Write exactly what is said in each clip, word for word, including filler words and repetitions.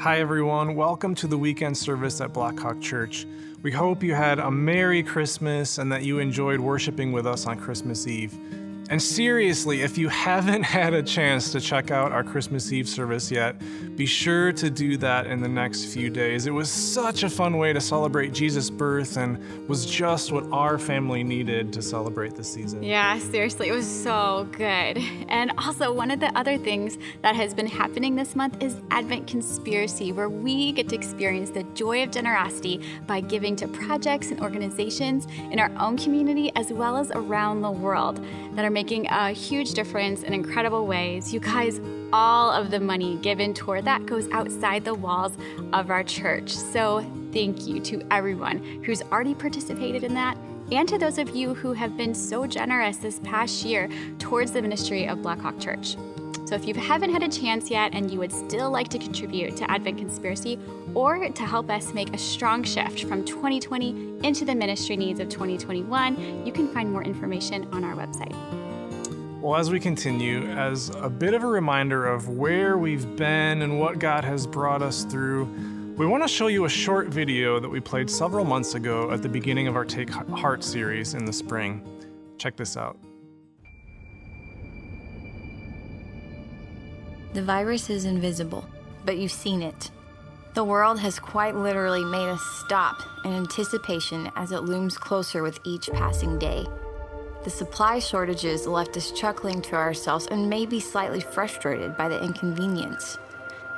Hi everyone, welcome to the weekend service at Blackhawk Church. We hope you had a Merry Christmas and that you enjoyed worshiping with us on Christmas Eve. And seriously, if you haven't had a chance to check out our Christmas Eve service yet, be sure to do that in the next few days. It was such a fun way to celebrate Jesus' birth and was just what our family needed to celebrate this season. Yeah, seriously, it was so good. And also, one of the other things that has been happening this month is Advent Conspiracy, where we get to experience the joy of generosity by giving to projects and organizations in our own community as well as around the world that are making making a huge difference in incredible ways. You guys, all of the money given toward that goes outside the walls of our church. So thank you to everyone who's already participated in that and to those of you who have been so generous this past year towards the ministry of Blackhawk Church. So if you haven't had a chance yet and you would still like to contribute to Advent Conspiracy or to help us make a strong shift from twenty twenty into the ministry needs of twenty twenty-one, you can find more information on our website. Well, as we continue, as a bit of a reminder of where we've been and what God has brought us through, we want to show you a short video that we played several months ago at the beginning of our Take Heart series in the spring. Check this out. The virus is invisible, but you've seen it. The world has quite literally made us stop in anticipation as it looms closer with each passing day. The supply shortages left us chuckling to ourselves and maybe slightly frustrated by the inconvenience.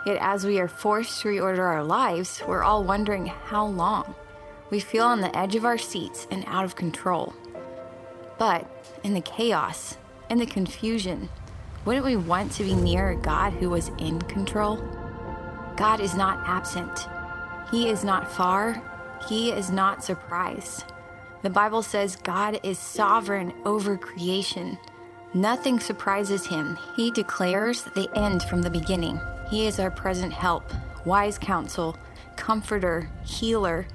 Yet as we are forced to reorder our lives, we're all wondering how long. We feel on the edge of our seats and out of control. But in the chaos, in the confusion, wouldn't we want to be near a God who was in control? God is not absent. He is not far. He is not surprised. The Bible says God is sovereign over creation. Nothing surprises him. He declares the end from the beginning. He is our present help, wise counsel, comforter, healer.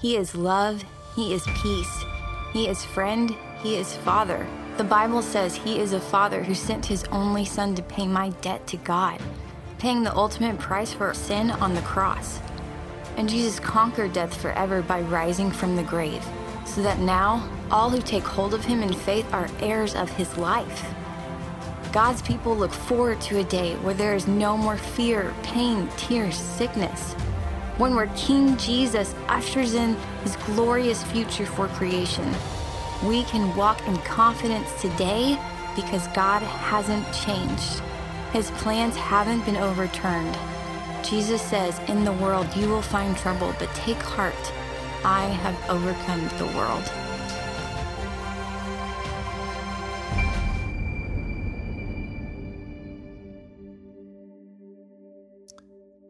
He is love. He is peace. He is friend. He is father. The Bible says he is a father who sent his only son to pay my debt to God, paying the ultimate price for sin on the cross. And Jesus conquered death forever by rising from the grave, so that now all who take hold of him in faith are heirs of his life. God's people look forward to a day where there is no more fear, pain, tears, sickness, one where King Jesus ushers in his glorious future for creation. We can walk in confidence today because God hasn't changed. His plans haven't been overturned. Jesus says, "In the world you will find trouble, but take heart. I have overcome the world."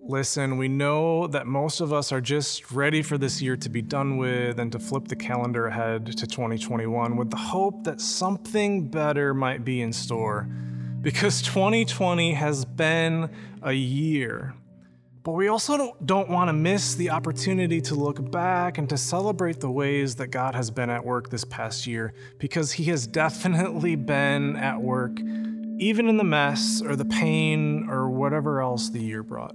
Listen, we know that most of us are just ready for this year to be done with and to flip the calendar ahead to twenty twenty-one with the hope that something better might be in store, because twenty twenty has been a year. But we also don't, don't want to miss the opportunity to look back and to celebrate the ways that God has been at work this past year, because he has definitely been at work, even in the mess or the pain or whatever else the year brought.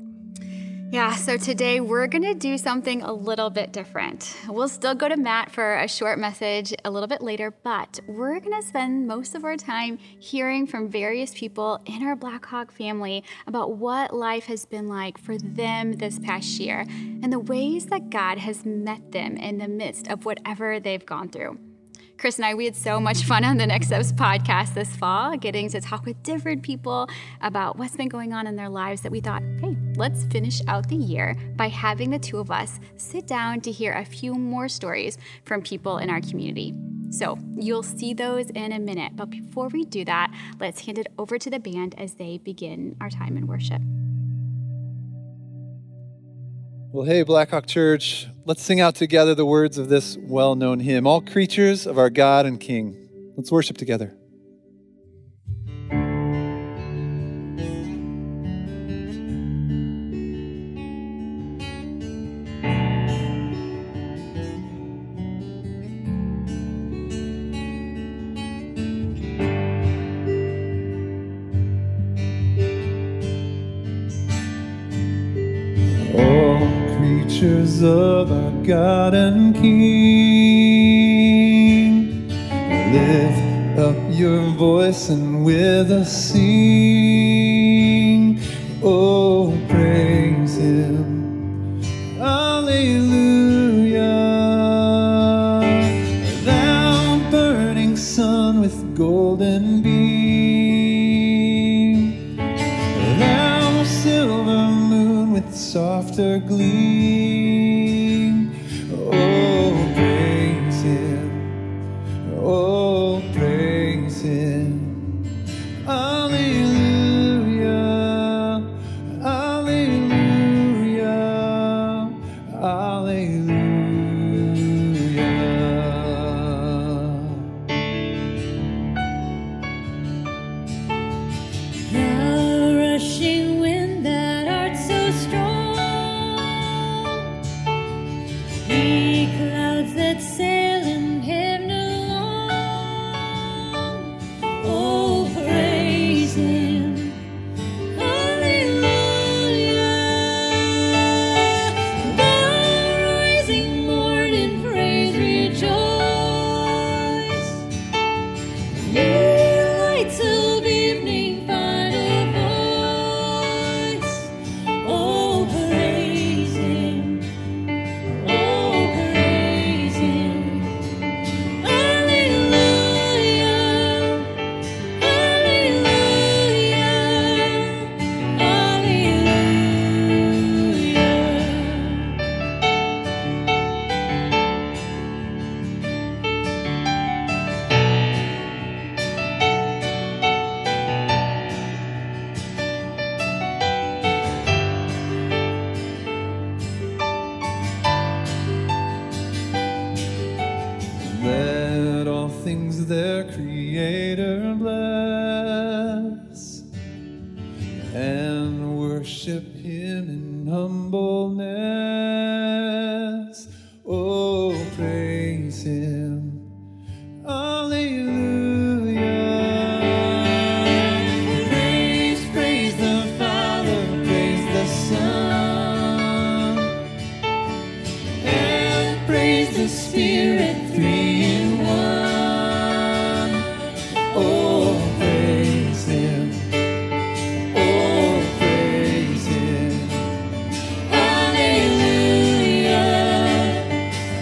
Yeah, so today we're going to do something a little bit different. We'll still go to Matt for a short message a little bit later, but we're going to spend most of our time hearing from various people in our Blackhawk family about what life has been like for them this past year and the ways that God has met them in the midst of whatever they've gone through. Chris and I, we had so much fun on the Next Steps podcast this fall, getting to talk with different people about what's been going on in their lives, that we thought, hey, let's finish out the year by having the two of us sit down to hear a few more stories from people in our community. So you'll see those in a minute. But before we do that, let's hand it over to the band as they begin our time in worship. Well, hey, Blackhawk Church, let's sing out together the words of this well-known hymn, "All Creatures of Our God and King." Let's worship together. all creatures of our God and King. Lift up your voice and with us sing, oh, praise Him, hallelujah. Thou burning sun with golden beam, thou silver moon with softer gleam, oh, praise Him, oh, praise Him. Alleluia, alleluia, alleluia. The rushing wind that art so strong, the clouds that sail in heaven along, oh, praise Him. Hallelujah. The rising morn in praise rejoice. New lights of evening find a voice. Oh, praise Him. Oh, praise Him. Hallelujah. Hallelujah. Hallelujah. Let all things their Creator bless, and worship Him in humbleness. Oh, praise Him, hallelujah. Praise, praise the Father, praise the Son, and praise the Spirit, three in one. Oh, praise Him. Oh, praise Him. Alleluia.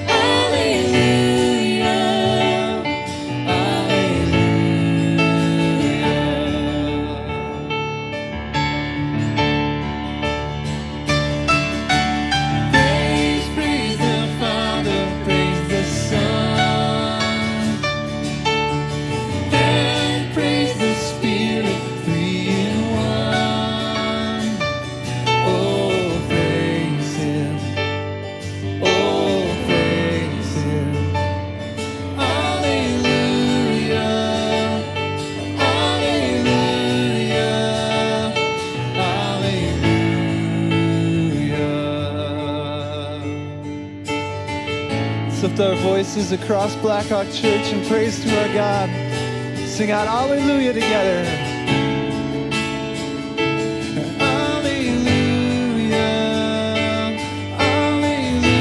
Alleluia. Alleluia. Praise, praise the Father, praise the Son, and praise the Spirit, three in one. Oh, praise Him, oh, praise Him. Alleluia, alleluia, alleluia. Let's lift our voices across Blackhawk Church and praise to our God. Sing out Alleluia together. Alleluia, alleluia,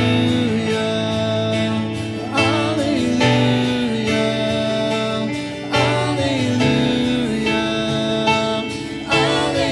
alleluia, alleluia, alleluia, alleluia, alleluia. Alleluia.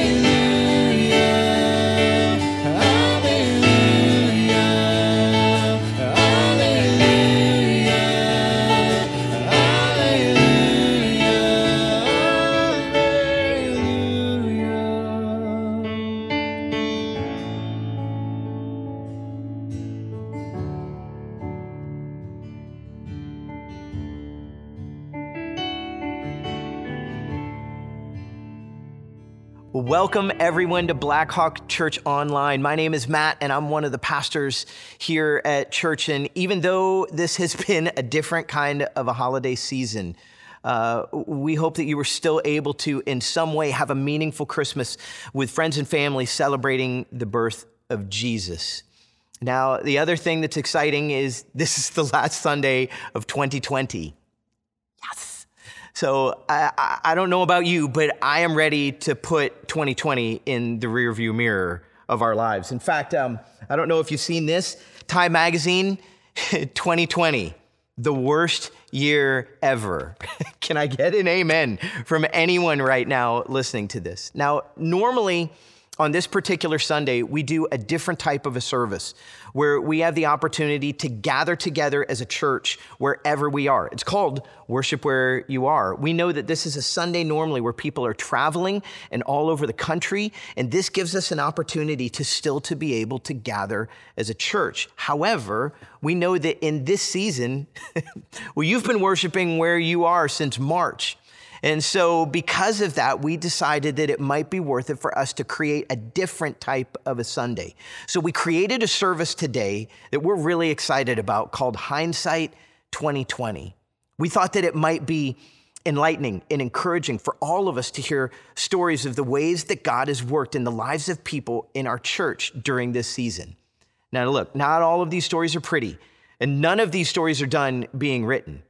Welcome everyone to Blackhawk Church Online. My name is Matt and I'm one of the pastors here at church. And even though this has been a different kind of a holiday season, Uh, we hope that you were still able to, in some way, have a meaningful Christmas with friends and family celebrating the birth of Jesus. Now, the other thing that's exciting is this is the last Sunday of twenty twenty. Yes. So I, I, I don't know about you, but I am ready to put twenty twenty in the rearview mirror. of our lives. In fact, um, I don't know if you've seen this, Time Magazine, twenty twenty, the worst year ever. Can I get an amen from anyone right now listening to this? Now, normally on this particular Sunday, we do a different type of a service where we have the opportunity to gather together as a church wherever we are. It's called Worship Where You Are. We know that this is a Sunday normally where people are traveling and all over the country, and this gives us an opportunity to still to be able to gather as a church. However, we know that in this season, well, you've been worshiping where you are since March. And so because of that, we decided that it might be worth it for us to create a different type of a Sunday. So we created a service today that we're really excited about called Hindsight twenty twenty. We thought that it might be enlightening and encouraging for all of us to hear stories of the ways that God has worked in the lives of people in our church during this season. Now look, not all of these stories are pretty, and none of these stories are done being written.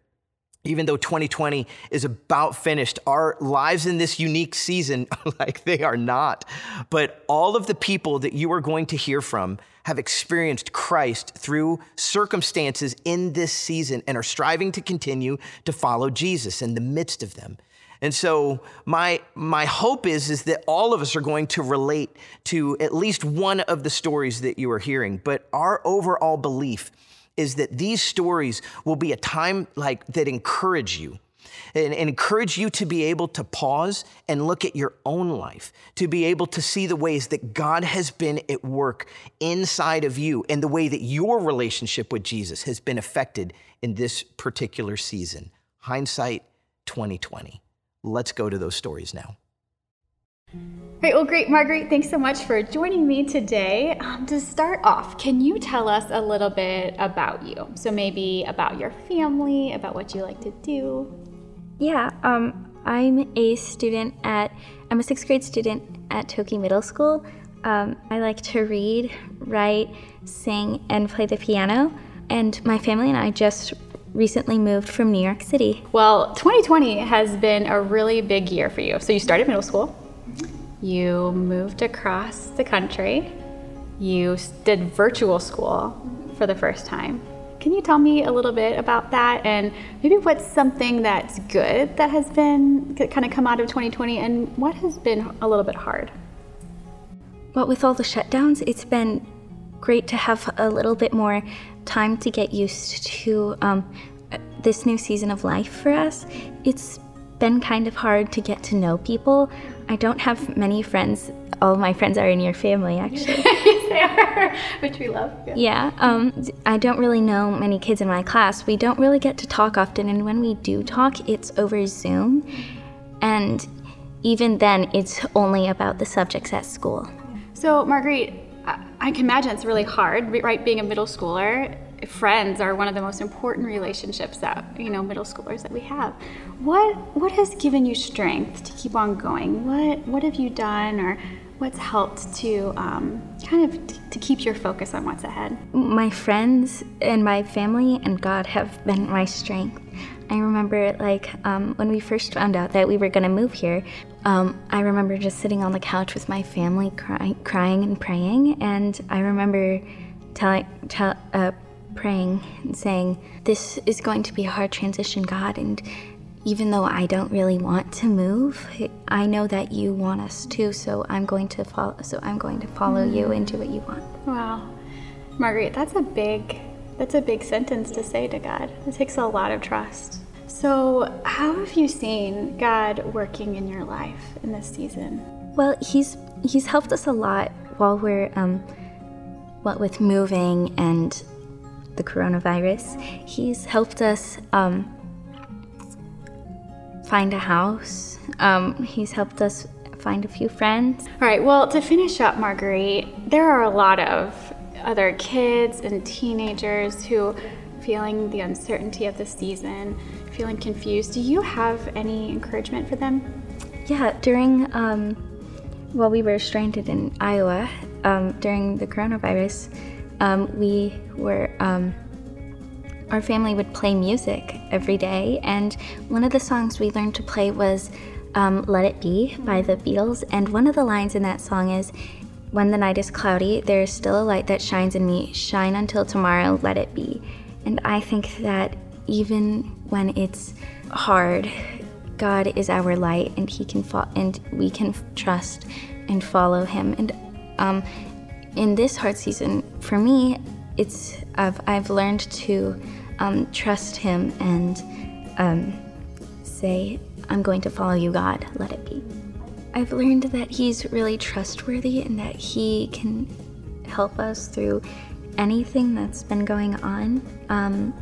Even though twenty twenty is about finished, our lives in this unique season, like they are not. But all of the people that you are going to hear from have experienced Christ through circumstances in this season and are striving to continue to follow Jesus in the midst of them. And so my my hope is, is that all of us are going to relate to at least one of the stories that you are hearing. But our overall belief is that these stories will be a time like that encourage you and, and encourage you to be able to pause and look at your own life, to be able to see the ways that God has been at work inside of you and the way that your relationship with Jesus has been affected in this particular season. Hindsight twenty twenty. Let's go to those stories now. All right, well, great, Marguerite. Thanks so much for joining me today. Um, to start off, can you tell us a little bit about you? So maybe about your family, about what you like to do. Yeah, um, I'm a student at, I'm a sixth grade student at Tokyo Middle School. Um, I like to read, write, sing, and play the piano. And my family and I just recently moved from New York City. Well, twenty twenty has been a really big year for you. So you started middle school. You moved across the country. You did virtual school for the first time. Can you tell me a little bit about that and maybe what's something that's good that has been kind of come out of twenty twenty and what has been a little bit hard? Well, with all the shutdowns, it's been great to have a little bit more time to get used to um, this new season of life for us. It's been kind of hard to get to know people. I don't have many friends. All of my friends are in your family, actually. Yes, they are, which we love. Yeah, yeah um, I don't really know many kids in my class. We don't really get to talk often, and when we do talk, it's over Zoom. And even then, it's only about the subjects at school. So, Marguerite, I, I can imagine it's really hard, right, being a middle schooler. Friends are one of the most important relationships that, you know, middle schoolers that we have. What what has given you strength to keep on going? What what have you done or what's helped to um, kind of t- to keep your focus on what's ahead? My friends and my family and God have been my strength. I remember like um, when we first found out that we were gonna move here, um, I remember just sitting on the couch with my family cry- crying and praying, and I remember telling, tell, uh, praying and saying, this is going to be a hard transition, God, and even though I don't really want to move, I know that you want us to, so I'm going to follow so I'm going to follow mm. you and do what you want. Wow. Marguerite, that's a big that's a big sentence to say to God. It takes a lot of trust. So how have you seen God working in your life in this season? Well, he's he's helped us a lot while we're um what with moving and the coronavirus. He's helped us um, find a house. Um, he's helped us find a few friends. All right, well, to finish up, Marguerite, there are a lot of other kids and teenagers who are feeling the uncertainty of the season, feeling confused. Do you have any encouragement for them? Yeah, during, um, while we were stranded in Iowa um, during the coronavirus, Um, we were, um, our family would play music every day, and one of the songs we learned to play was um, Let It Be by the Beatles, and one of the lines in that song is, When the night is cloudy, there is still a light that shines in me. Shine until tomorrow, let it be. And I think that even when it's hard, God is our light, and He can fo- and we can trust and follow Him. And um, in this hard season, for me, it's I've, I've learned to um, trust Him and um, say, "I'm going to follow you, God. Let it be." I've learned that He's really trustworthy and that He can help us through anything that's been going on. Um,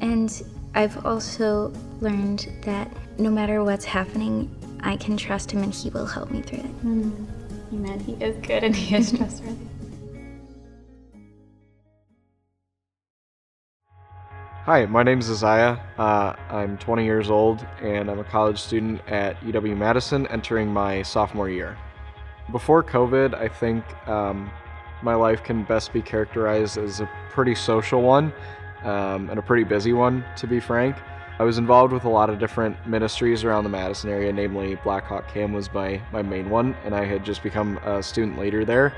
and I've also learned that no matter what's happening, I can trust Him and He will help me through it. Mm. Amen. He is good and He is trustworthy. Hi, my name is Isaiah. Uh, I'm twenty years old and I'm a college student at U W Madison entering my sophomore year. Before COVID, I think um, my life can best be characterized as a pretty social one um, and a pretty busy one, to be frank. I was involved with a lot of different ministries around the Madison area, namely Blackhawk Cam was my, my main one, and I had just become a student leader there.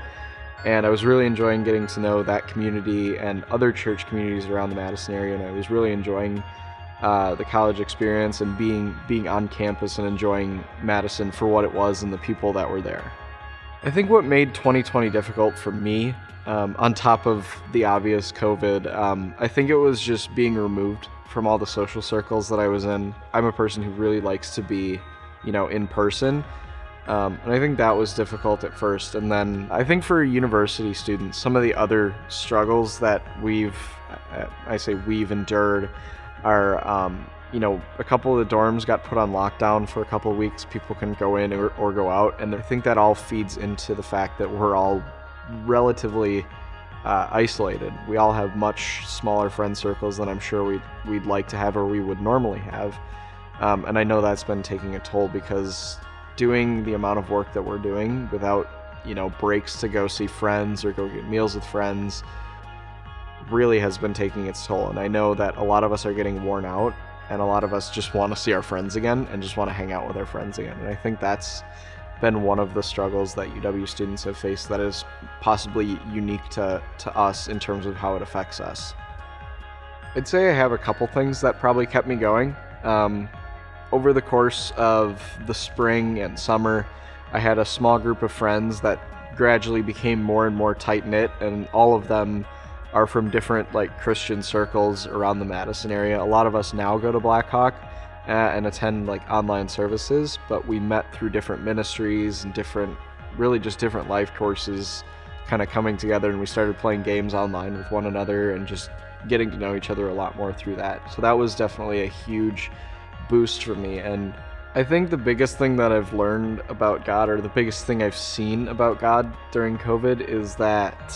And I was really enjoying getting to know that community and other church communities around the Madison area, and I was really enjoying uh, the college experience and being being on campus and enjoying Madison for what it was and the people that were there. I think what made twenty twenty difficult for me, um, on top of the obvious COVID, um, I think it was just being removed from all the social circles that I was in. I'm a person who really likes to be, you know, in person. Um, and I think that was difficult at first. And then I think for university students, some of the other struggles that we've, I say we've endured are, um, you know, a couple of the dorms got put on lockdown for a couple of weeks. People couldn't go in or, or go out. And I think that all feeds into the fact that we're all relatively uh, isolated. We all have much smaller friend circles than I'm sure we'd, we'd like to have or we would normally have. Um, and I know that's been taking a toll because doing the amount of work that we're doing without, you know, breaks to go see friends or go get meals with friends really has been taking its toll. And I know that a lot of us are getting worn out, and a lot of us just want to see our friends again and just want to hang out with our friends again. And I think that's been one of the struggles that U W students have faced that is possibly unique to, to us in terms of how it affects us. I'd say I have a couple things that probably kept me going. Um, Over the course of the spring and summer, I had a small group of friends that gradually became more and more tight-knit, and all of them are from different like Christian circles around the Madison area. A lot of us now go to Blackhawk uh, and attend like online services, but we met through different ministries and different, really just different life courses kind of coming together, and we started playing games online with one another and just getting to know each other a lot more through that. So that was definitely a huge boost for me. And I think the biggest thing that I've learned about God, or the biggest thing I've seen about God during COVID, is that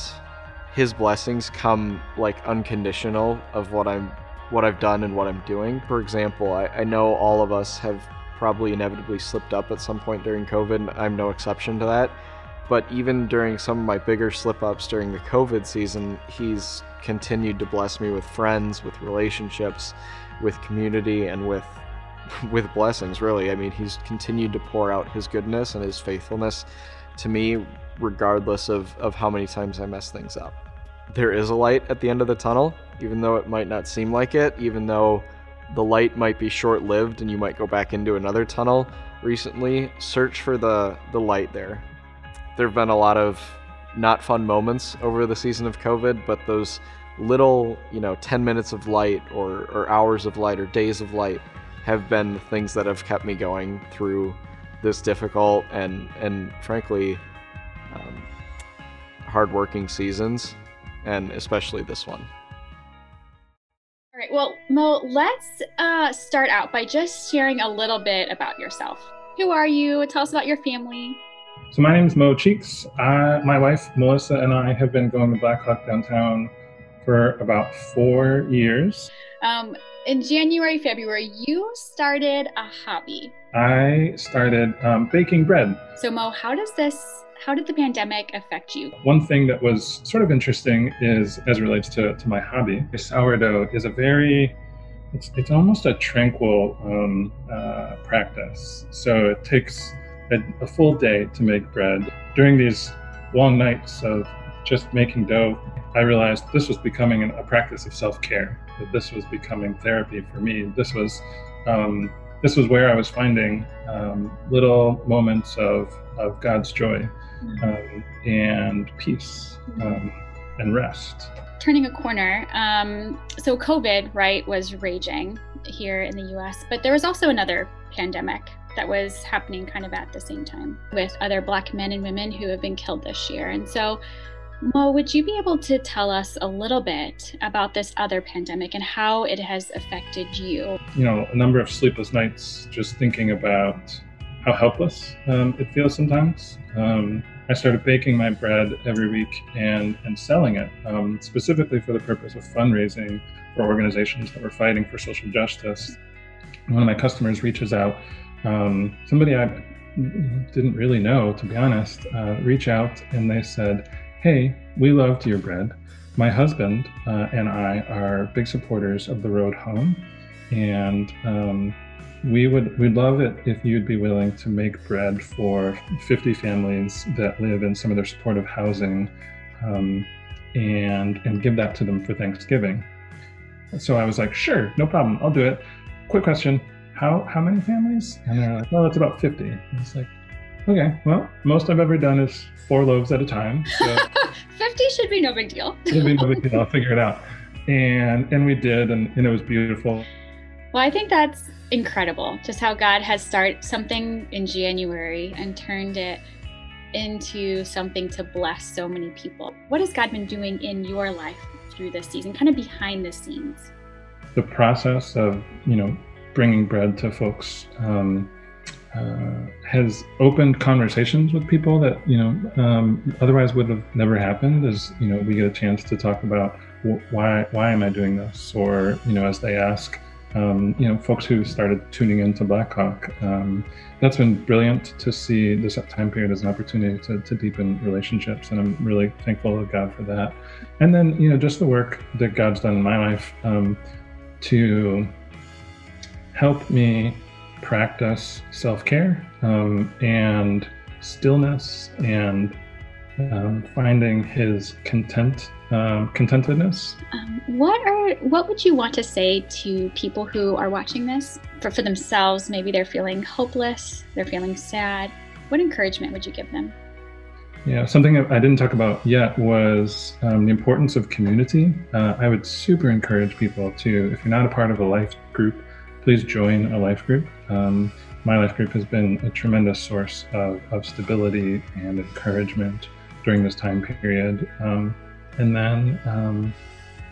His blessings come like unconditional of what I'm what I've done and what I'm doing. For example, I, I know all of us have probably inevitably slipped up at some point during COVID, and I'm no exception to that. But even during some of my bigger slip-ups during the COVID season, He's continued to bless me with friends, with relationships, with community, and with with blessings, really. I mean, He's continued to pour out His goodness and His faithfulness to me, regardless of, of how many times I mess things up. There is a light at the end of the tunnel, even though it might not seem like it, even though the light might be short-lived and you might go back into another tunnel. Recently, search for the, the light there. There have been a lot of not fun moments over the season of COVID, but those little, you know, ten minutes of light or, or hours of light or days of light have been things that have kept me going through this difficult and, and frankly, um, hard-working seasons, and especially this one. All right, well, Mo, let's uh, start out by just sharing a little bit about yourself. Who are you? Tell us about your family. So my name is Mo Cheeks. Uh, my wife, Melissa, and I have been going to Blackhawk downtown for about four years. Um, In January, February, you started a hobby. I started um, baking bread. So Mo, how does this, how did the pandemic affect you? One thing that was sort of interesting is, as it relates to, to my hobby, sourdough is a very, it's, it's almost a tranquil um, uh, practice. So it takes a, a full day to make bread. During these long nights of just making dough, I realized this was becoming a practice of self-care, that this was becoming therapy for me. This was um, this was where I was finding um, little moments of, of God's joy um, and peace um, and rest. Turning a corner, um, so COVID, right, was raging here in the U S, but there was also another pandemic that was happening kind of at the same time with other Black men and women who have been killed this year. And so, Mo, would you be able to tell us a little bit about this other pandemic and how it has affected you? You know, a number of sleepless nights just thinking about how helpless um, it feels sometimes. Um, I started baking my bread every week and, and selling it, um, specifically for the purpose of fundraising for organizations that were fighting for social justice. One of my customers reaches out, um, somebody I didn't really know, to be honest, uh, reach out and they said, "Hey, we loved your bread. My husband uh, and I are big supporters of the Road Home, and um, we would we'd love it if you'd be willing to make bread for fifty families that live in some of their supportive housing, um, and and give that to them for Thanksgiving." So I was like, "Sure, no problem, I'll do it." Quick question: How how many families? And they're like, "Well, it's about fifty." And it's like, okay, well, most I've ever done is four loaves at a time. So fifty should be no big deal. It'll be no big deal. I'll figure it out. And and we did, and, and it was beautiful. Well, I think that's incredible, just how God has started something in January and turned it into something to bless so many people. What has God been doing in your life through this season, kind of behind the scenes? The process of, you know, bringing bread to folks um, Uh, has opened conversations with people that, you know, um, otherwise would have never happened. As, you know, we get a chance to talk about wh- why why am I doing this? Or, you know, as they ask, um, you know, folks who started tuning into Blackhawk. Um, that's been brilliant to see this time period as an opportunity to, to deepen relationships. And I'm really thankful to God for that. And then, you know, just the work that God's done in my life um, to help me practice self-care um, and stillness and um, finding his content, um, contentedness. Um, what are what would you want to say to people who are watching this for, for themselves? Maybe they're feeling hopeless, they're feeling sad. What encouragement would you give them? Yeah, something I didn't talk about yet was um, the importance of community. Uh, I would super encourage people to, if you're not a part of a life group, please join a life group. Um, my life group has been a tremendous source of, of stability and encouragement during this time period. Um, and then, um,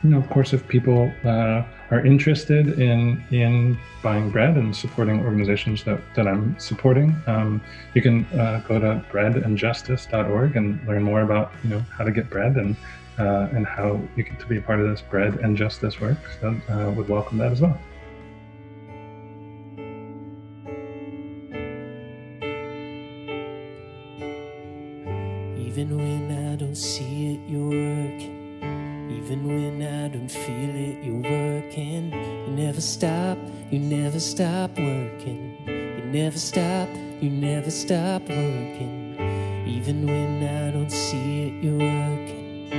you know, of course, if people uh, are interested in in buying bread and supporting organizations that, that I'm supporting, um, you can uh, go to bread and justice dot org and learn more about, you know, how to get bread and uh, and how you get to be a part of this bread and justice work. So I uh, would welcome that as well. Even when I don't see it, you're working. Even when I don't feel it, you're working. You never stop, you never stop working. You never stop, you never stop working. Even when I don't see it, you're working.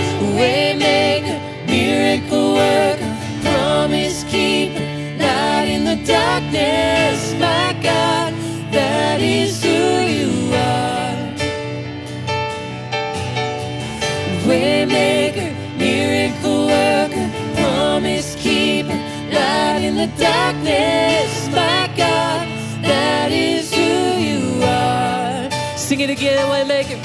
Waymaker, miracle worker, promise keeper, light in the darkness, my God, that is who you are. Waymaker, miracle worker, promise keeper, light in the darkness, my God, that is who you are. Sing it again, Waymaker.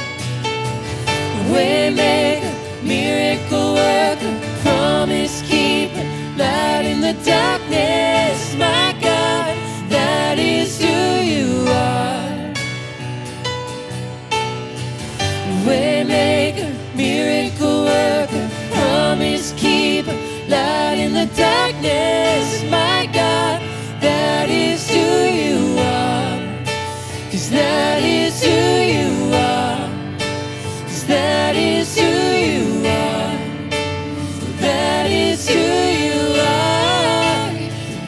Waymaker, miracle worker, promise keeper, light in the the darkness, my God, that is who you are. Waymaker, miracle worker, promise keeper, light in the darkness, my God, that is who you are. 'Cause that is who you are. 'Cause that is who you are. That is who you are.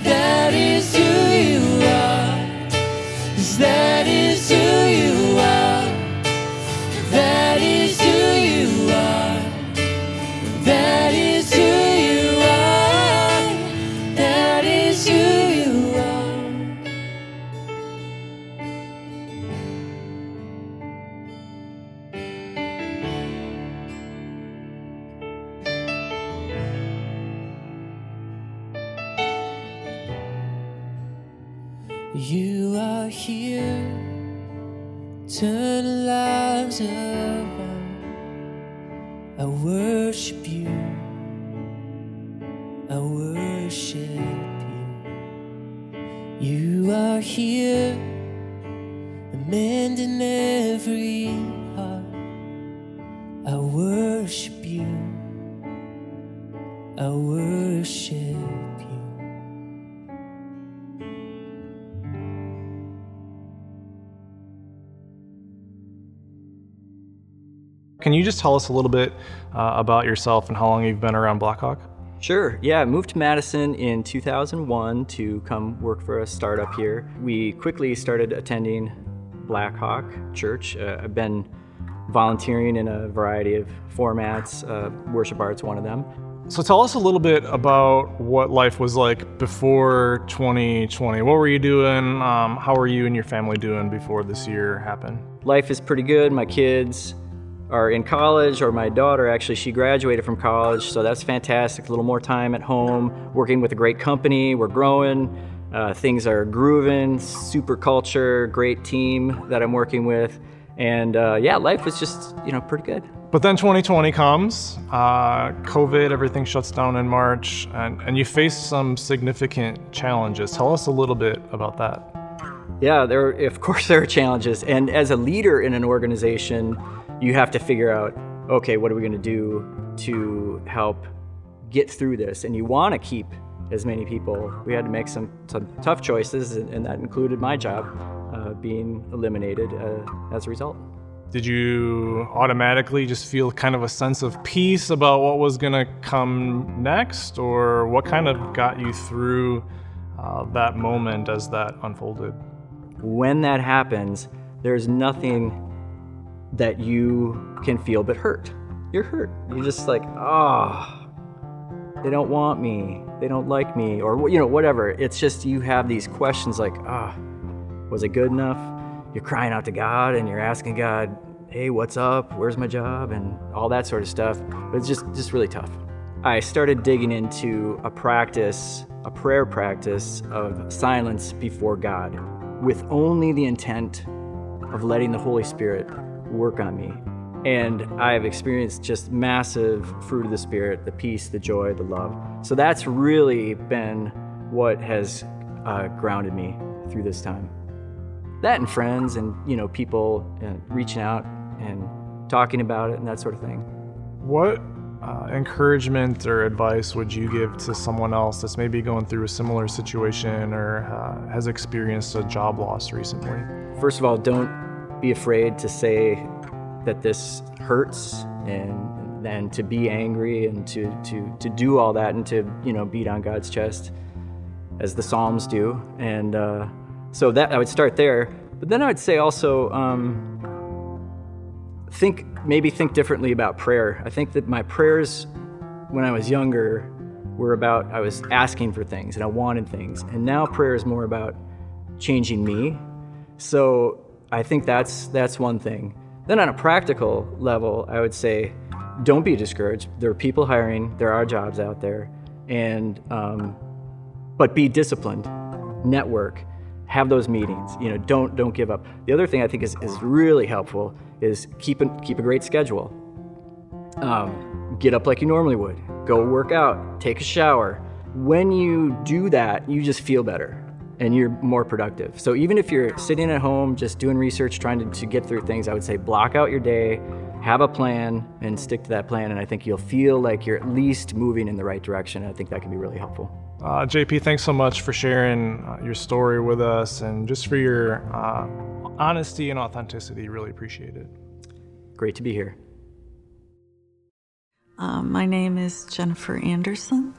That is who you are. 'Cause that is who you are. That is who you are. That is who you are. That is who you are. You are here, turn lives around. I worship you, I worship you. You are here, mending every heart. I worship you, I worship you. Can you just tell us a little bit uh, about yourself and how long you've been around Blackhawk? Sure, yeah, I moved to Madison in two thousand one to come work for a startup here. We quickly started attending Blackhawk Church. Uh, I've been volunteering in a variety of formats, uh, worship art's one of them. So tell us a little bit about what life was like before twenty twenty. What were you doing? Um, how were you and your family doing before this year happened? Life is pretty good. My kids are in college, or my daughter actually, she graduated from college, so that's fantastic. A little more time at home, working with a great company, we're growing, uh, things are grooving, super culture, great team that I'm working with, and uh, yeah, life is just, you know, pretty good. But then twenty twenty comes, uh, COVID, everything shuts down in March, and, and you face some significant challenges. Tell us a little bit about that. Yeah, there, of course there are challenges, and as a leader in an organization, you have to figure out, okay, what are we gonna do to help get through this? And you wanna keep as many people. We had to make some, some tough choices, and, and that included my job uh, being eliminated uh, as a result. Did you automatically just feel kind of a sense of peace about what was gonna come next? Or what kind of got you through uh, that moment as that unfolded? When that happens, there's nothing that you can feel but hurt. You're hurt. You're just like, ah, oh, they don't want me. They don't like me, or you know, whatever. It's just you have these questions like, ah, oh, was it good enough? You're crying out to God and you're asking God, hey, what's up? Where's my job? And all that sort of stuff. But it's just, just really tough. I started digging into a practice, a prayer practice of silence before God, with only the intent of letting the Holy Spirit work on me. And I've experienced just massive fruit of the Spirit, the peace, the joy, the love. So that's really been what has uh, grounded me through this time. That and friends and, you know, people and reaching out and talking about it and that sort of thing. What uh, encouragement or advice would you give to someone else that's maybe going through a similar situation or uh, has experienced a job loss recently? First of all, don't be afraid to say that this hurts, and and to be angry and to, to, to do all that and to, you know, beat on God's chest as the Psalms do. And uh, so that I would start there. But then I would say also, um, think maybe think differently about prayer. I think that my prayers when I was younger were about, I was asking for things and I wanted things. And now prayer is more about changing me. So I think that's that's one thing. Then on a practical level, I would say, don't be discouraged. There are people hiring, there are jobs out there, and um, but be disciplined, network, have those meetings. You know, don't don't give up. The other thing I think is, is really helpful is keep a, keep a great schedule. Um, get up like you normally would. Go work out. Take a shower. when you do that, you just feel better and you're more productive. So even if you're sitting at home, just doing research, trying to, to get through things, I would say block out your day, have a plan, and stick to that plan. And I think you'll feel like you're at least moving in the right direction. And I think that can be really helpful. Uh, J P, thanks so much for sharing uh, your story with us and just for your uh, honesty and authenticity. Really appreciate it. Great to be here. Uh, my name is Jennifer Anderson,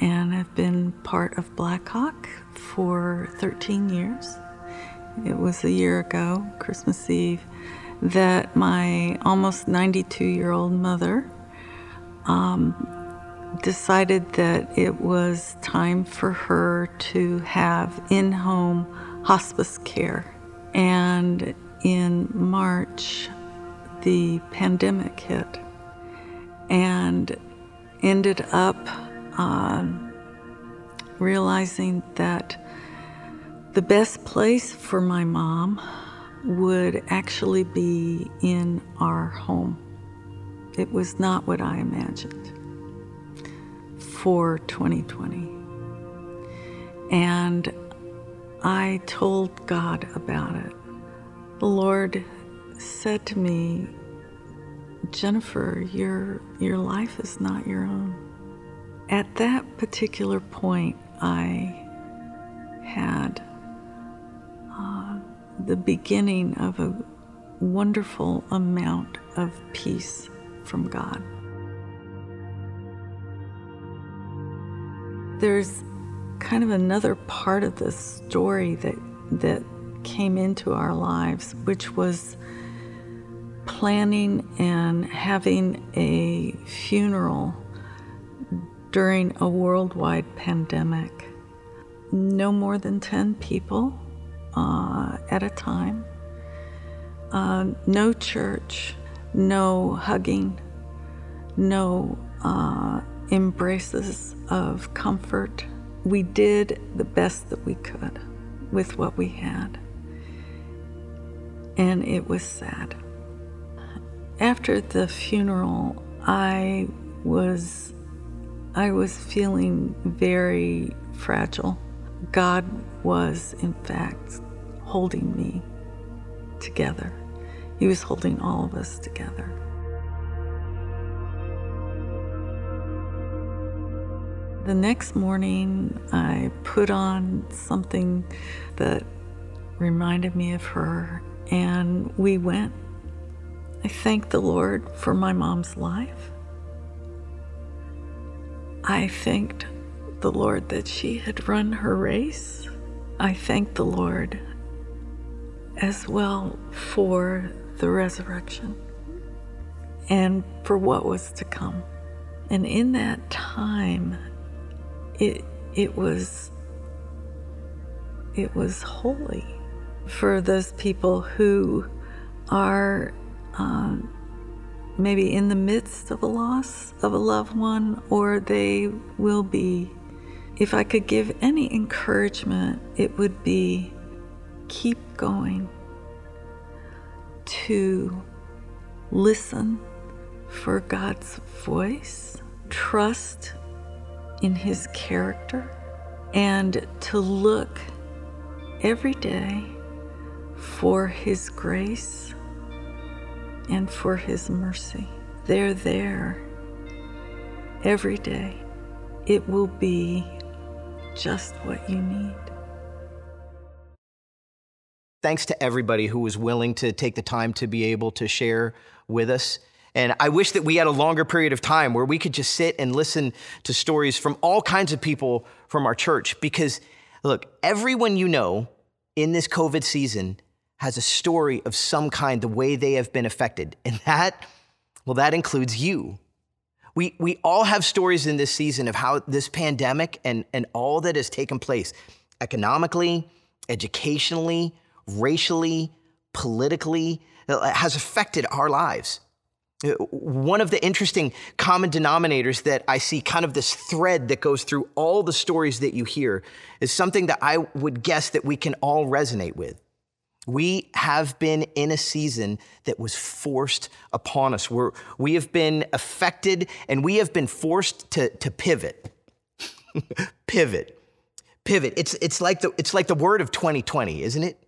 and I've been part of Blackhawk for thirteen years. It was a year ago, Christmas Eve, that my almost ninety-two-year-old mother um, decided that it was time for her to have in-home hospice care. And in March, the pandemic hit and ended up Uh, realizing that the best place for my mom would actually be in our home. It was not what I imagined for twenty twenty. And I told God about it. The Lord said to me, Jennifer, your, your life is not your own. At that particular point, I had uh, the beginning of a wonderful amount of peace from God. There's kind of another part of this story that, that came into our lives, which was planning and having a funeral during a worldwide pandemic. No more than ten people uh, at a time. Uh, no church, no hugging, no uh, embraces of comfort. We did the best that we could with what we had, and it was sad. After the funeral, I was I was feeling very fragile. God was, in fact, holding me together. He was holding all of us together. The next morning, I put on something that reminded me of her, and we went. I thanked the Lord for my mom's life. I thanked the Lord that she had run her race. I thanked the Lord as well for the resurrection and for what was to come. And in that time, it it was it was holy for those people who are um, maybe in the midst of a loss of a loved one, or they will be. If I could give any encouragement, it would be keep going, to listen for God's voice, trust in His character, and to look every day for His grace and for His mercy. They're there every day. It will be just what you need. Thanks to everybody who was willing to take the time to be able to share with us. And I wish that we had a longer period of time where we could just sit and listen to stories from all kinds of people from our church. Because look, everyone you know in this COVID season has a story of some kind, the way they have been affected. And that, well, that includes you. We we all have stories in this season of how this pandemic and, and all that has taken place, economically, educationally, racially, politically, has affected our lives. One of the interesting common denominators that I see, kind of this thread that goes through all the stories that you hear, is something that I would guess that we can all resonate with. We have been in a season that was forced upon us. We're, we have been affected and we have been forced to, to pivot. Pivot. Pivot. It's it's like the it's like the word of twenty twenty, isn't it?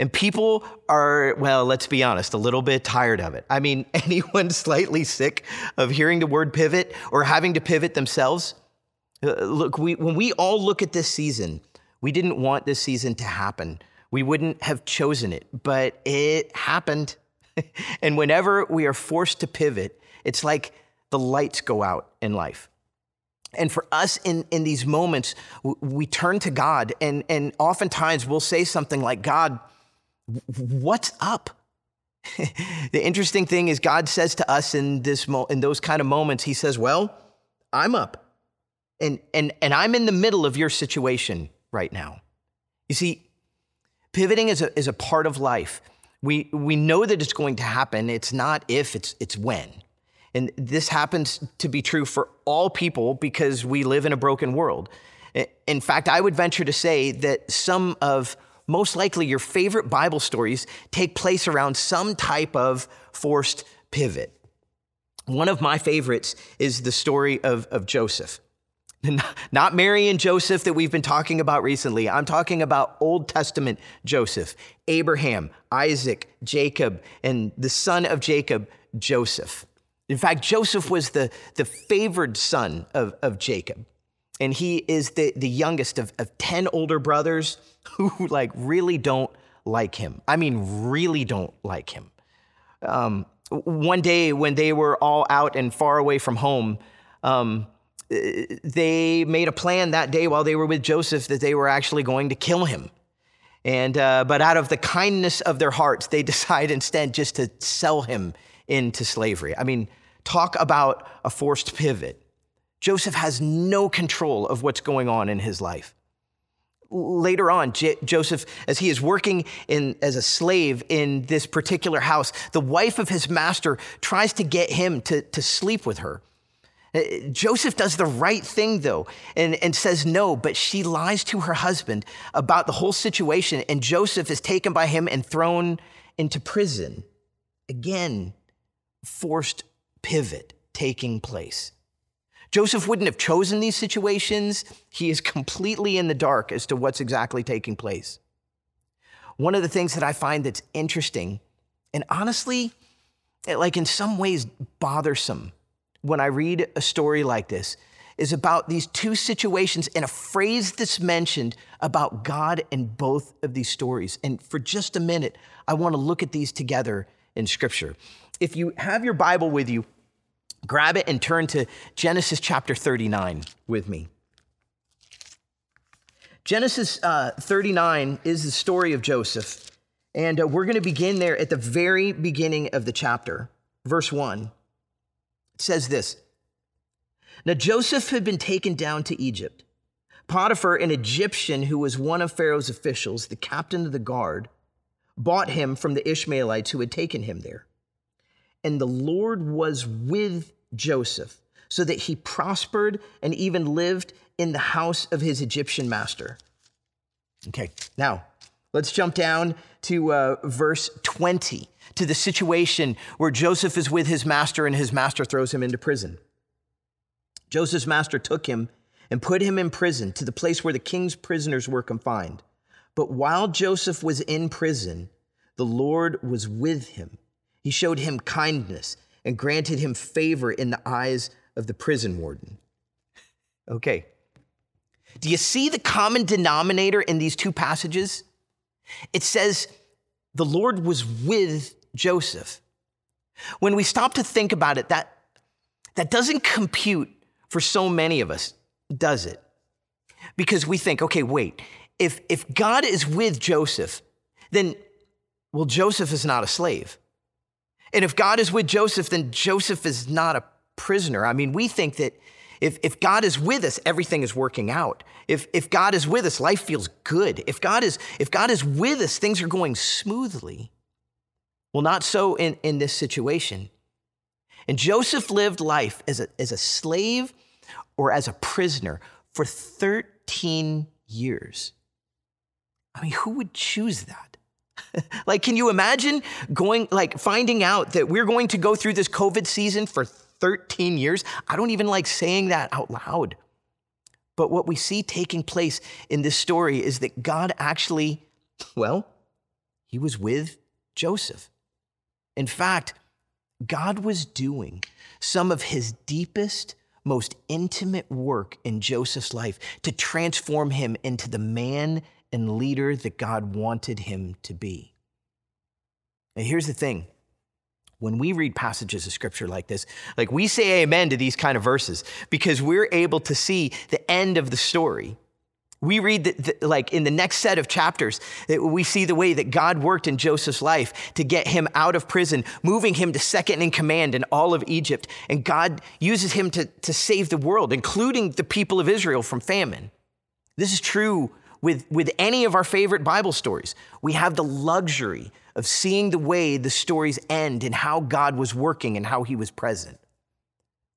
And people are, well, let's be honest, a little bit tired of it. I mean, anyone slightly sick of hearing the word pivot or having to pivot themselves? Uh, look, we, when we all look at this season, we didn't want this season to happen. We wouldn't have chosen it, but it happened. And whenever we are forced to pivot, it's like the lights go out in life. And for us in, in these moments, we turn to God, and, and oftentimes we'll say something like, God, what's up? The interesting thing is God says to us in this mo- in those kind of moments, he says, well, I'm up and, and, and I'm in the middle of your situation right now. You see, pivoting is a, is a part of life. We, we know that it's going to happen. It's not if, it's, it's when. And this happens to be true for all people because we live in a broken world. In fact, I would venture to say that some of most likely your favorite Bible stories take place around some type of forced pivot. One of my favorites is the story of, of Joseph. Not Mary and Joseph that we've been talking about recently. I'm talking about Old Testament Joseph, Abraham, Isaac, Jacob, and the son of Jacob, Joseph. In fact, Joseph was the, the favored son of, of Jacob. And he is the, the youngest of, of ten older brothers who like really don't like him. I mean, really don't like him. Um, one day when they were all out and far away from home, um, they made a plan that day while they were with Joseph that they were actually going to kill him. And uh, but out of the kindness of their hearts, they decide instead just to sell him into slavery. I mean, talk about a forced pivot. Joseph has no control of what's going on in his life. Later on, J- Joseph, as he is working in as a slave in this particular house, the wife of his master tries to get him to, to sleep with her. Uh, Joseph does the right thing, though, and, and says no, but she lies to her husband about the whole situation, and Joseph is taken by him and thrown into prison. Again, forced pivot taking place. Joseph wouldn't have chosen these situations. He is completely in the dark as to what's exactly taking place. One of the things that I find that's interesting, and honestly, like in some ways bothersome when I read a story like this, is about these two situations and a phrase that's mentioned about God in both of these stories. And for just a minute, I want to look at these together in Scripture. If you have your Bible with you, grab it and turn to Genesis chapter thirty-nine with me. Genesis uh, thirty-nine is the story of Joseph. And uh, we're going to begin there at the very beginning of the chapter. Verse one, it says this. Now Joseph had been taken down to Egypt. Potiphar, an Egyptian who was one of Pharaoh's officials, the captain of the guard, bought him from the Ishmaelites who had taken him there. And the Lord was with Joseph, so that he prospered and even lived in the house of his Egyptian master. Okay, now let's jump down to uh, verse twenty, to the situation where Joseph is with his master and his master throws him into prison. Joseph's master took him and put him in prison to the place where the king's prisoners were confined. But while Joseph was in prison, the Lord was with him. He showed him kindness and granted him favor in the eyes of the prison warden. Okay. Do you see the common denominator in these two passages? It says the Lord was with Joseph. When we stop to think about it, that, that doesn't compute for so many of us, does it? Because we think, okay, wait, if, if God is with Joseph, then, well, Joseph is not a slave. And if God is with Joseph, then Joseph is not a prisoner. I mean, we think that if, if God is with us, everything is working out. If, if God is with us, life feels good. If God is, if God is with us, things are going smoothly. Well, not so in, in this situation. And Joseph lived life as a, as a slave or as a prisoner for thirteen years. I mean, who would choose that? Like, can you imagine going, like finding out that we're going to go through this COVID season for thirteen years? I don't even like saying that out loud. But what we see taking place in this story is that God actually, well, he was with Joseph. In fact, God was doing some of his deepest, most intimate work in Joseph's life to transform him into the man and leader that God wanted him to be. And here's the thing. When we read passages of scripture like this, like we say amen to these kind of verses because we're able to see the end of the story. We read that, like in the next set of chapters, that we see the way that God worked in Joseph's life to get him out of prison, moving him to second in command in all of Egypt. And God uses him to, to save the world, including the people of Israel from famine. This is true with, with any of our favorite Bible stories. We have the luxury of seeing the way the stories end and how God was working and how he was present.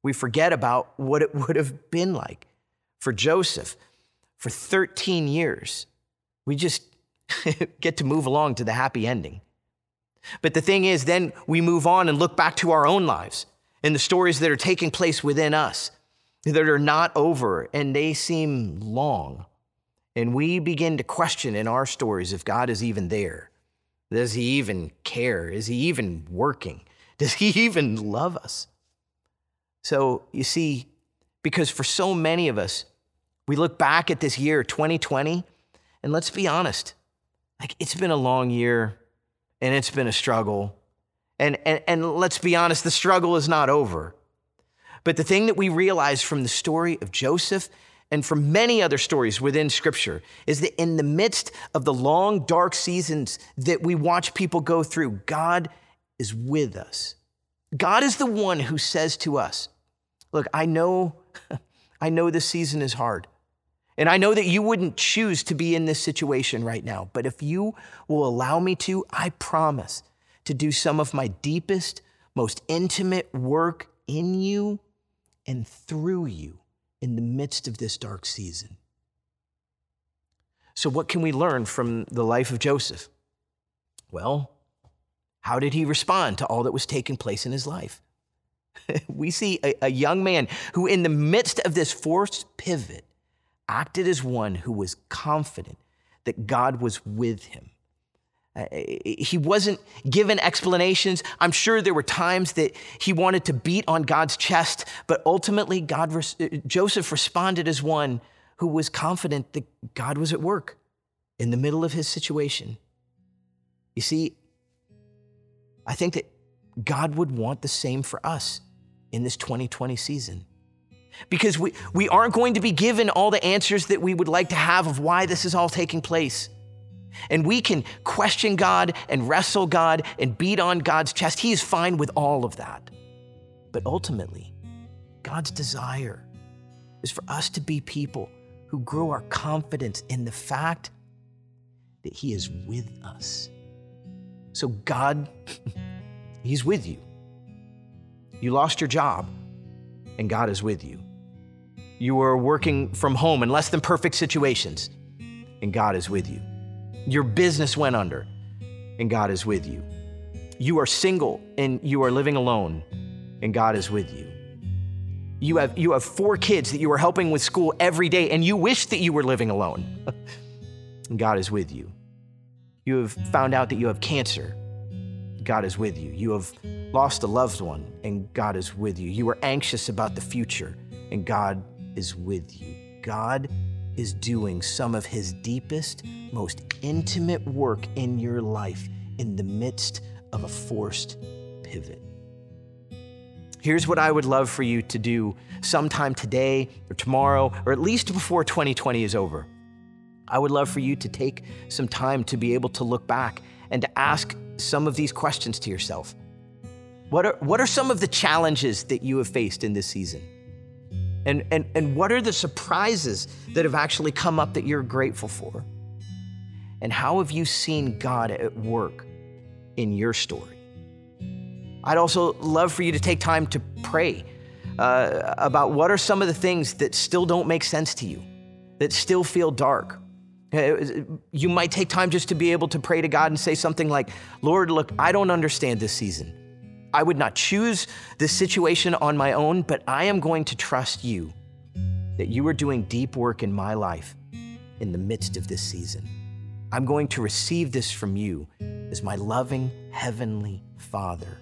We forget about what it would have been like for Joseph for thirteen years. We just get to move along to the happy ending. But the thing is, then we move on and look back to our own lives and the stories that are taking place within us that are not over and they seem long. And we begin to question in our stories if God is even there. Does he even care? Is he even working? Does he even love us? So you see, because for so many of us, we look back at this year, twenty twenty, and let's be honest, like it's been a long year and it's been a struggle. And, and, and let's be honest, the struggle is not over. But the thing that we realize from the story of Joseph and from many other stories within scripture is that in the midst of the long, dark seasons that we watch people go through, God is with us. God is the one who says to us, look, I know, I know this season is hard. And I know that you wouldn't choose to be in this situation right now, but if you will allow me to, I promise to do some of my deepest, most intimate work in you and through you in the midst of this dark season. So what can we learn from the life of Joseph? Well, how did he respond to all that was taking place in his life? We see a, a young man who in the midst of this forced pivot acted as one who was confident that God was with him. Uh, he wasn't given explanations. I'm sure there were times that he wanted to beat on God's chest, but ultimately God, re- Joseph responded as one who was confident that God was at work in the middle of his situation. You see, I think that God would want the same for us in this twenty twenty season. Because we, we aren't going to be given all the answers that we would like to have of why this is all taking place. And we can question God and wrestle God and beat on God's chest. He is fine with all of that. But ultimately, God's desire is for us to be people who grow our confidence in the fact that he is with us. So God, he's with you. You lost your job, and God is with you. You are working from home in less than perfect situations, and God is with you. Your business went under, and God is with you. You are single, and you are living alone, and God is with you. You have, you have four kids that you are helping with school every day, and you wish that you were living alone, and God is with you. You have found out that you have cancer. God is with you. You have lost a loved one, and God is with you. You are anxious about the future, and God is with you. God is doing some of his deepest, most intimate work in your life in the midst of a forced pivot. Here's what I would love for you to do sometime today or tomorrow, or at least before twenty twenty is over. I would love for you to take some time to be able to look back and to ask some of these questions to yourself. What are, what are some of the challenges that you have faced in this season? And, and, and what are the surprises that have actually come up that you're grateful for? And how have you seen God at work in your story? I'd also love for you to take time to pray uh, about what are some of the things that still don't make sense to you, that still feel dark. You might take time just to be able to pray to God and say something like, Lord, look, I don't understand this season. I would not choose this situation on my own, but I am going to trust you that you are doing deep work in my life in the midst of this season. I'm going to receive this from you as my loving Heavenly Father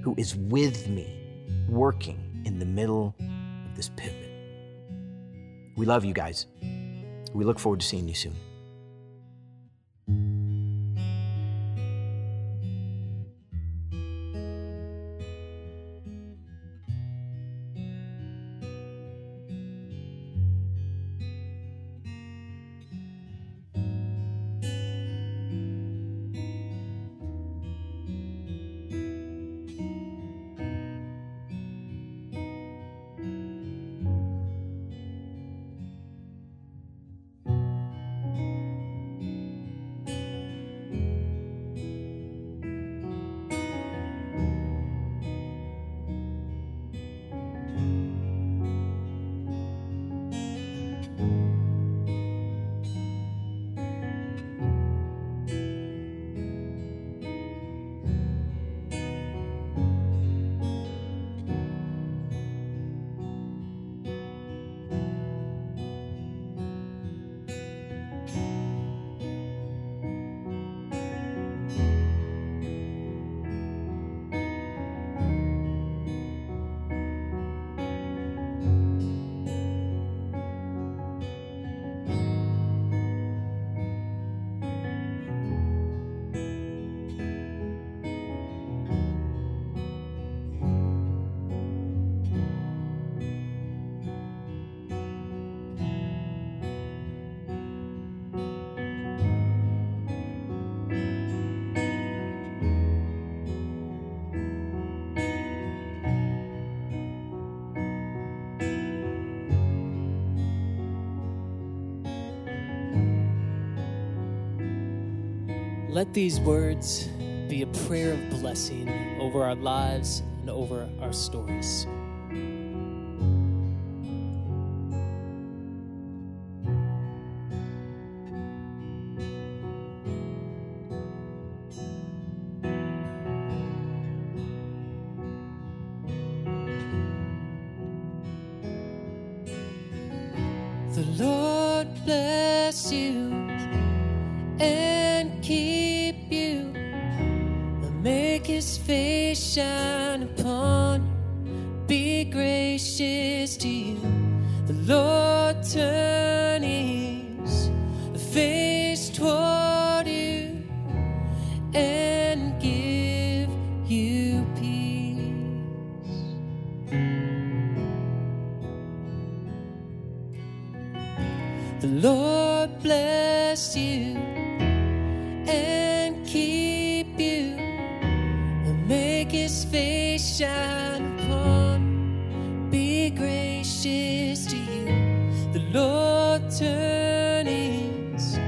who is with me, working in the middle of this pivot. We love you guys. We look forward to seeing you soon. Let these words be a prayer of blessing over our lives and over our stories. The Lord bless you and keep you, and make his face shine upon you, be gracious to you. The Lord turn his face toward you and give you peace. The Lord bless you and keep you, and make his face shine upon you, be gracious to you. The Lord turn his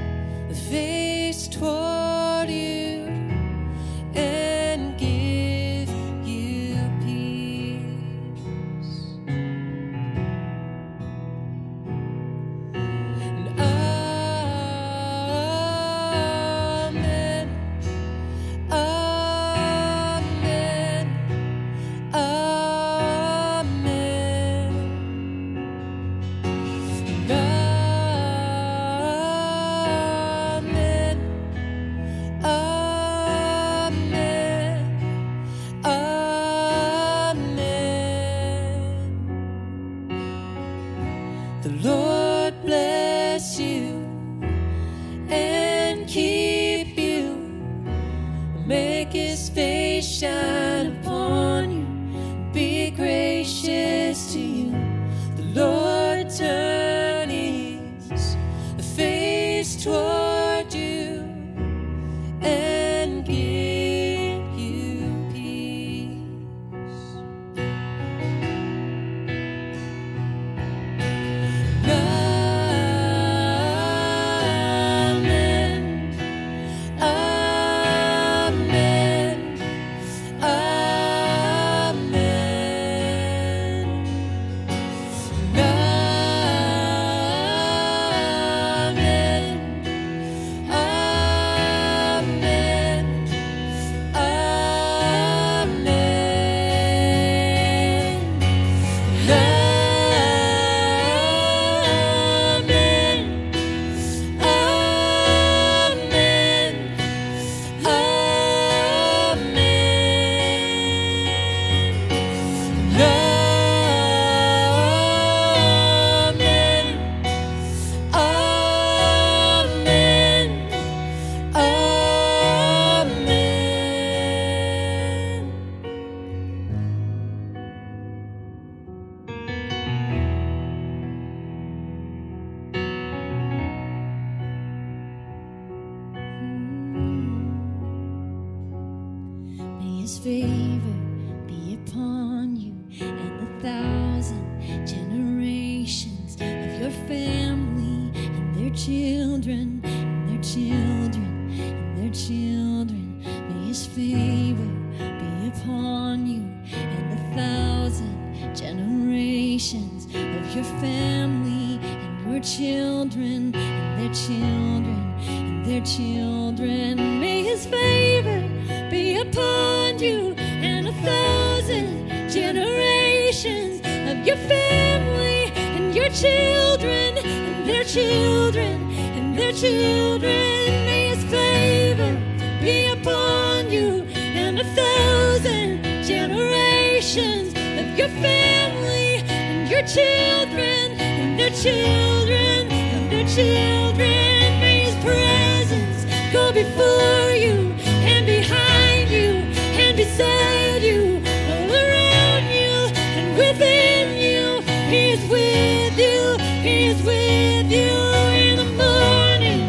face toward you and give you peace. And Amen. Amen. Amen. His favor be upon you and the thousand generations of your family and their children and their children and their children. May His favor be upon you and the thousand generations of your family and your children and their children and their children. May His favor be upon you and a thousand generations of your family and your children and their children and their children. May His favor be upon you and a thousand generations of your family and your children and their children and their children. May His presence go before you and behind you and beside you, all around you and within you. He is with you, He is with you in the morning,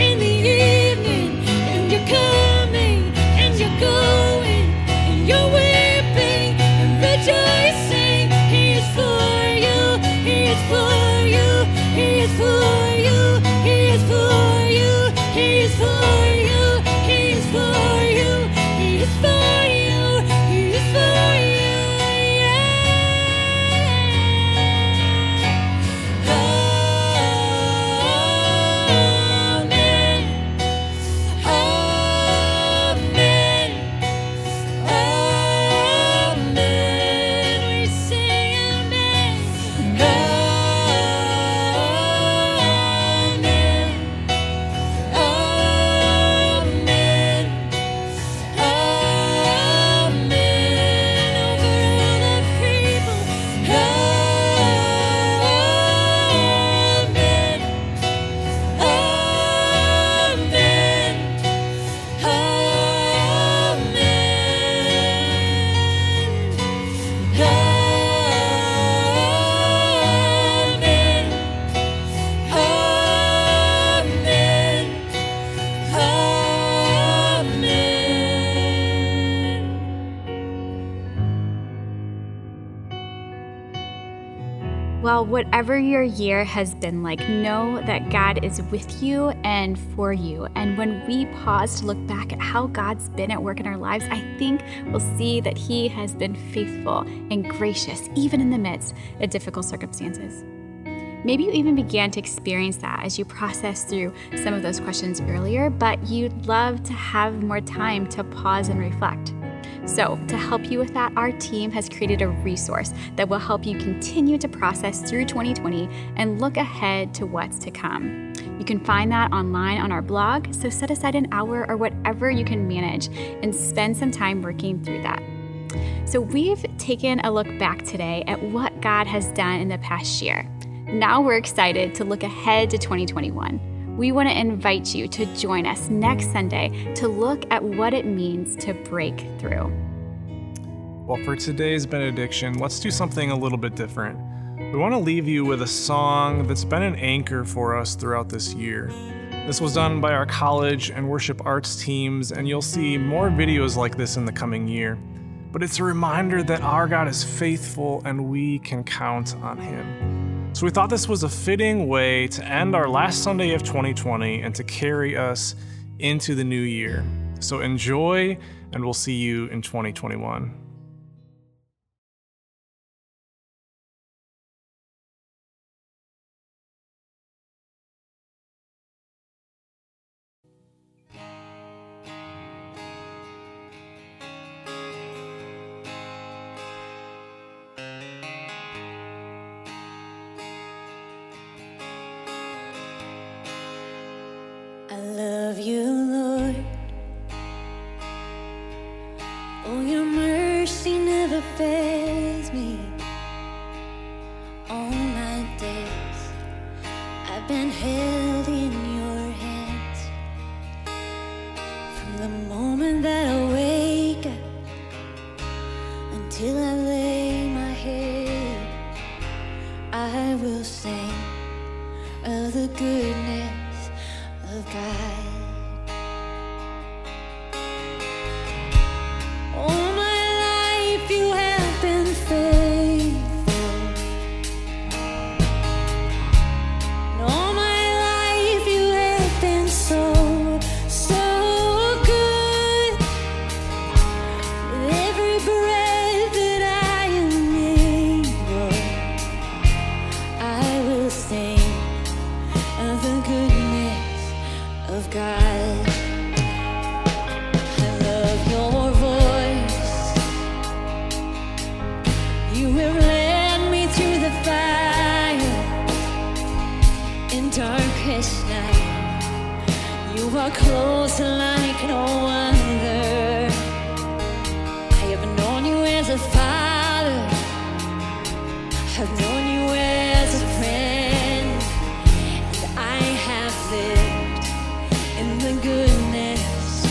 in the evening, and you're coming and you're going, and you're weeping and rejoicing. He is for you, He is for you, He is for you, He is for you, He is for you. Whatever your year has been like, know that God is with you and for you. And when we pause to look back at how God's been at work in our lives, I think we'll see that He has been faithful and gracious, even in the midst of difficult circumstances. Maybe you even began to experience that as you processed through some of those questions earlier, but you'd love to have more time to pause and reflect. So to help you with that, our team has created a resource that will help you continue to process through twenty twenty and look ahead to what's to come. You can find that online on our blog, so set aside an hour or whatever you can manage and spend some time working through that. So we've taken a look back today at what God has done in the past year. Now we're excited to look ahead to twenty twenty-one. We want to invite you to join us next Sunday to look at what it means to break through. Well, for today's benediction, let's do something a little bit different. We want to leave you with a song that's been an anchor for us throughout this year. This was done by our college and worship arts teams, and you'll see more videos like this in the coming year. But it's a reminder that our God is faithful and we can count on Him. So we thought this was a fitting way to end our last Sunday of twenty twenty and to carry us into the new year. So enjoy, and we'll see you in twenty twenty-one. Oh, close like no other. I have known you as a father, I've known you as a friend, and I have lived in the goodness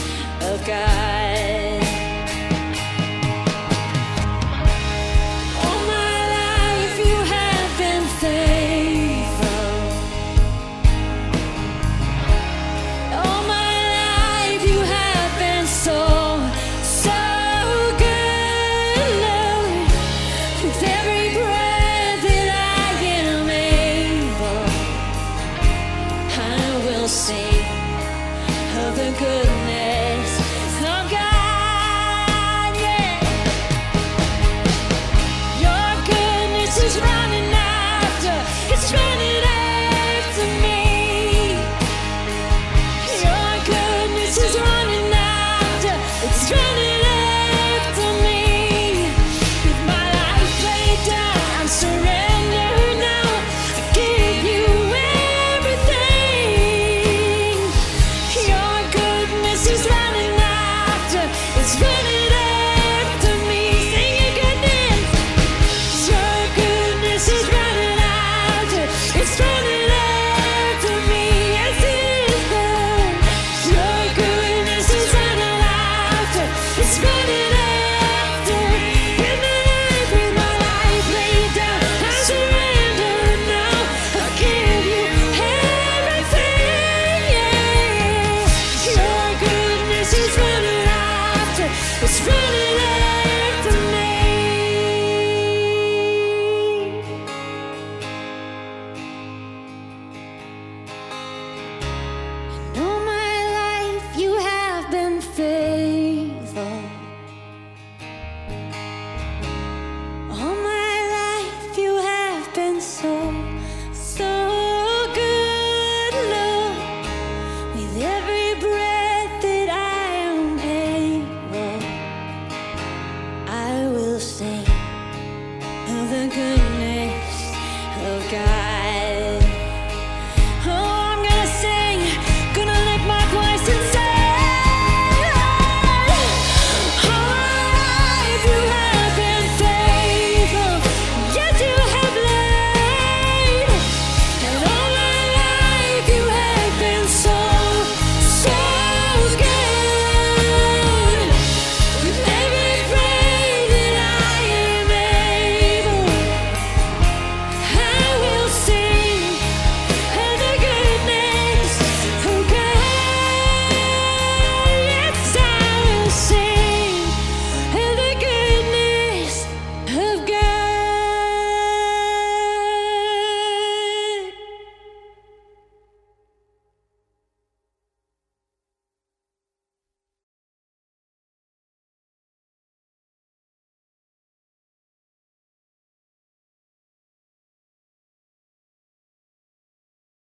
of God. It's real.